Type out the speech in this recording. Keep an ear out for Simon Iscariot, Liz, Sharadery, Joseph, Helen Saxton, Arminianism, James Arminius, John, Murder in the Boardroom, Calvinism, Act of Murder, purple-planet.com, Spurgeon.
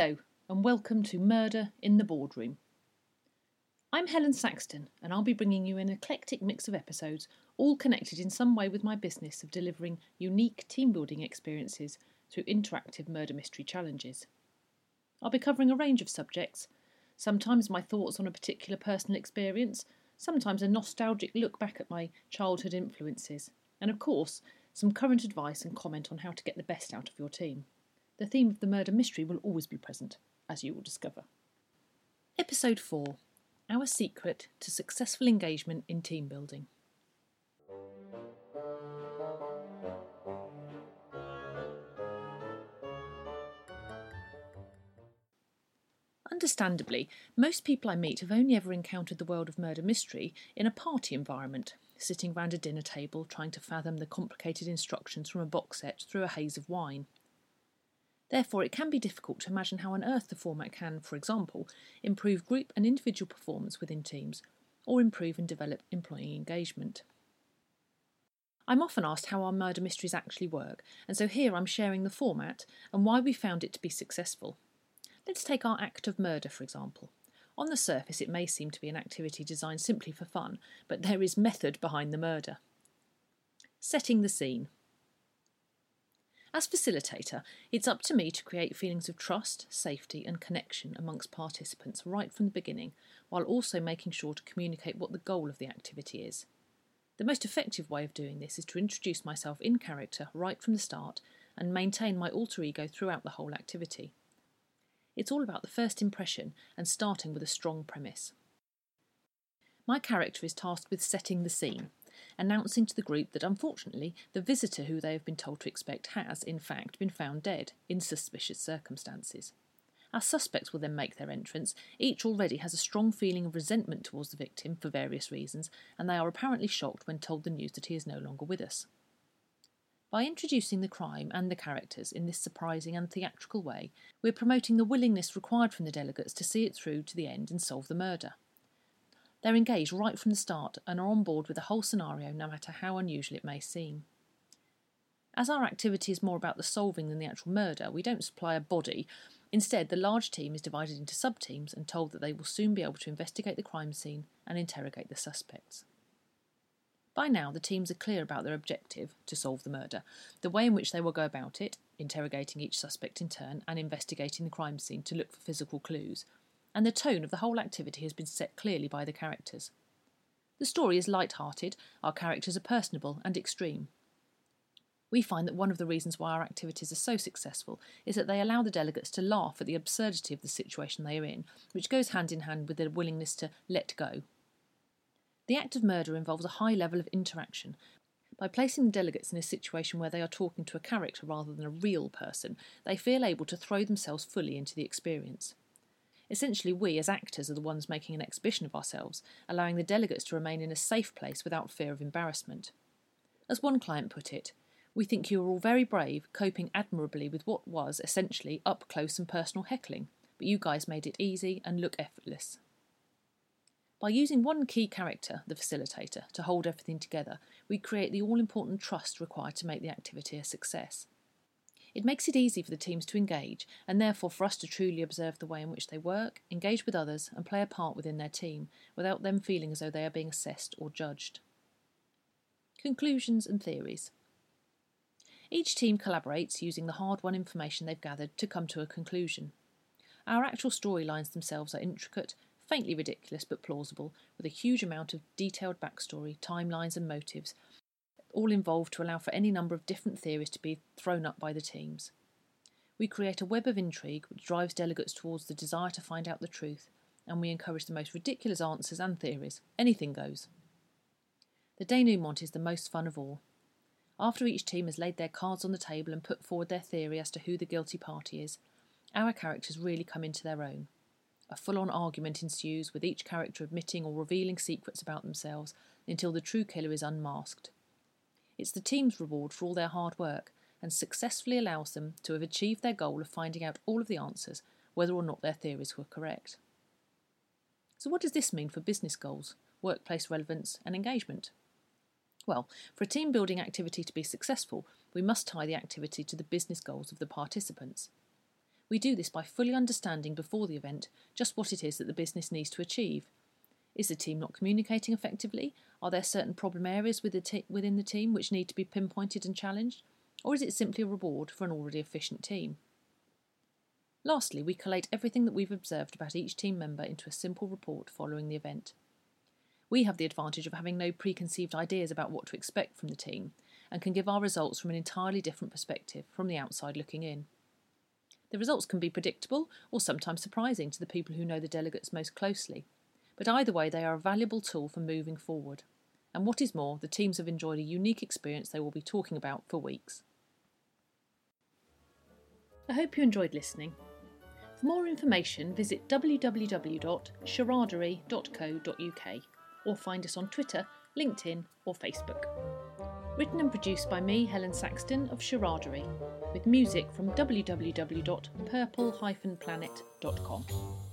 Hello, and welcome to Murder in the Boardroom. I'm Helen Saxton, and I'll be bringing you an eclectic mix of episodes, all connected in some way with my business of delivering unique team-building experiences through interactive murder mystery challenges. I'll be covering a range of subjects, sometimes my thoughts on a particular personal experience, sometimes a nostalgic look back at my childhood influences, and of course, some current advice and comment on how to get the best out of your team. The theme of the murder mystery will always be present, as you will discover. Episode 4, Our Secret to Successful Engagement in Team Building. Understandably, most people I meet have only ever encountered the world of murder mystery in a party environment, sitting round a dinner table trying to fathom the complicated instructions from a box set through a haze of wine. Therefore, it can be difficult to imagine how on earth the format can, for example, improve group and individual performance within teams, or improve and develop employee engagement. I'm often asked how our murder mysteries actually work, and so here I'm sharing the format and why we found it to be successful. Let's take our Act of Murder, for example. On the surface, it may seem to be an activity designed simply for fun, but there is method behind the murder. Setting the scene. As facilitator, it's up to me to create feelings of trust, safety and connection amongst participants right from the beginning, while also making sure to communicate what the goal of the activity is. The most effective way of doing this is to introduce myself in character right from the start and maintain my alter ego throughout the whole activity. It's all about the first impression and starting with a strong premise. My character is tasked with setting the scene, announcing to the group that unfortunately the visitor who they have been told to expect has, in fact, been found dead in suspicious circumstances. Our suspects will then make their entrance. Each already has a strong feeling of resentment towards the victim for various reasons, and they are apparently shocked when told the news that he is no longer with us. By introducing the crime and the characters in this surprising and theatrical way, we're promoting the willingness required from the delegates to see it through to the end and solve the murder. They're engaged right from the start and are on board with the whole scenario, no matter how unusual it may seem. As our activity is more about the solving than the actual murder, we don't supply a body. Instead, the large team is divided into sub-teams and told that they will soon be able to investigate the crime scene and interrogate the suspects. By now, the teams are clear about their objective, to solve the murder, the way in which they will go about it, interrogating each suspect in turn and investigating the crime scene to look for physical clues, and the tone of the whole activity has been set clearly by the characters. The story is light-hearted, our characters are personable and extreme. We find that one of the reasons why our activities are so successful is that they allow the delegates to laugh at the absurdity of the situation they are in, which goes hand in hand with their willingness to let go. The act of murder involves a high level of interaction. By placing the delegates in a situation where they are talking to a character rather than a real person, they feel able to throw themselves fully into the experience. Essentially, we as actors are the ones making an exhibition of ourselves, allowing the delegates to remain in a safe place without fear of embarrassment. As one client put it, "We think you are all very brave, coping admirably with what was, essentially, up-close and personal heckling, but you guys made it easy and look effortless." By using one key character, the facilitator, to hold everything together, we create the all-important trust required to make the activity a success. It makes it easy for the teams to engage, and therefore for us to truly observe the way in which they work, engage with others, and play a part within their team, without them feeling as though they are being assessed or judged. Conclusions and theories. Each team collaborates using the hard-won information they've gathered to come to a conclusion. Our actual storylines themselves are intricate, faintly ridiculous but plausible, with a huge amount of detailed backstory, timelines and motives, all involved to allow for any number of different theories to be thrown up by the teams. We create a web of intrigue which drives delegates towards the desire to find out the truth, and we encourage the most ridiculous answers and theories. Anything goes. The denouement is the most fun of all. After each team has laid their cards on the table and put forward their theory as to who the guilty party is, our characters really come into their own. A full-on argument ensues, with each character admitting or revealing secrets about themselves until the true killer is unmasked. It's the team's reward for all their hard work and successfully allows them to have achieved their goal of finding out all of the answers, whether or not their theories were correct. So what does this mean for business goals, workplace relevance and engagement? Well, for a team-building activity to be successful, we must tie the activity to the business goals of the participants. We do this by fully understanding before the event just what it is that the business needs to achieve. Is the team not communicating effectively? Are there certain problem areas within the team which need to be pinpointed and challenged? Or is it simply a reward for an already efficient team? Lastly, we collate everything that we've observed about each team member into a simple report following the event. We have the advantage of having no preconceived ideas about what to expect from the team and can give our results from an entirely different perspective from the outside looking in. The results can be predictable or sometimes surprising to the people who know the delegates most closely, but either way they are a valuable tool for moving forward. And what is more, the teams have enjoyed a unique experience they will be talking about for weeks. I hope you enjoyed listening. For more information, visit www.sharadery.co.uk. or find us on Twitter, LinkedIn or Facebook. Written and produced by me, Helen Saxton of Sharadery, with music from www.purple-planet.com.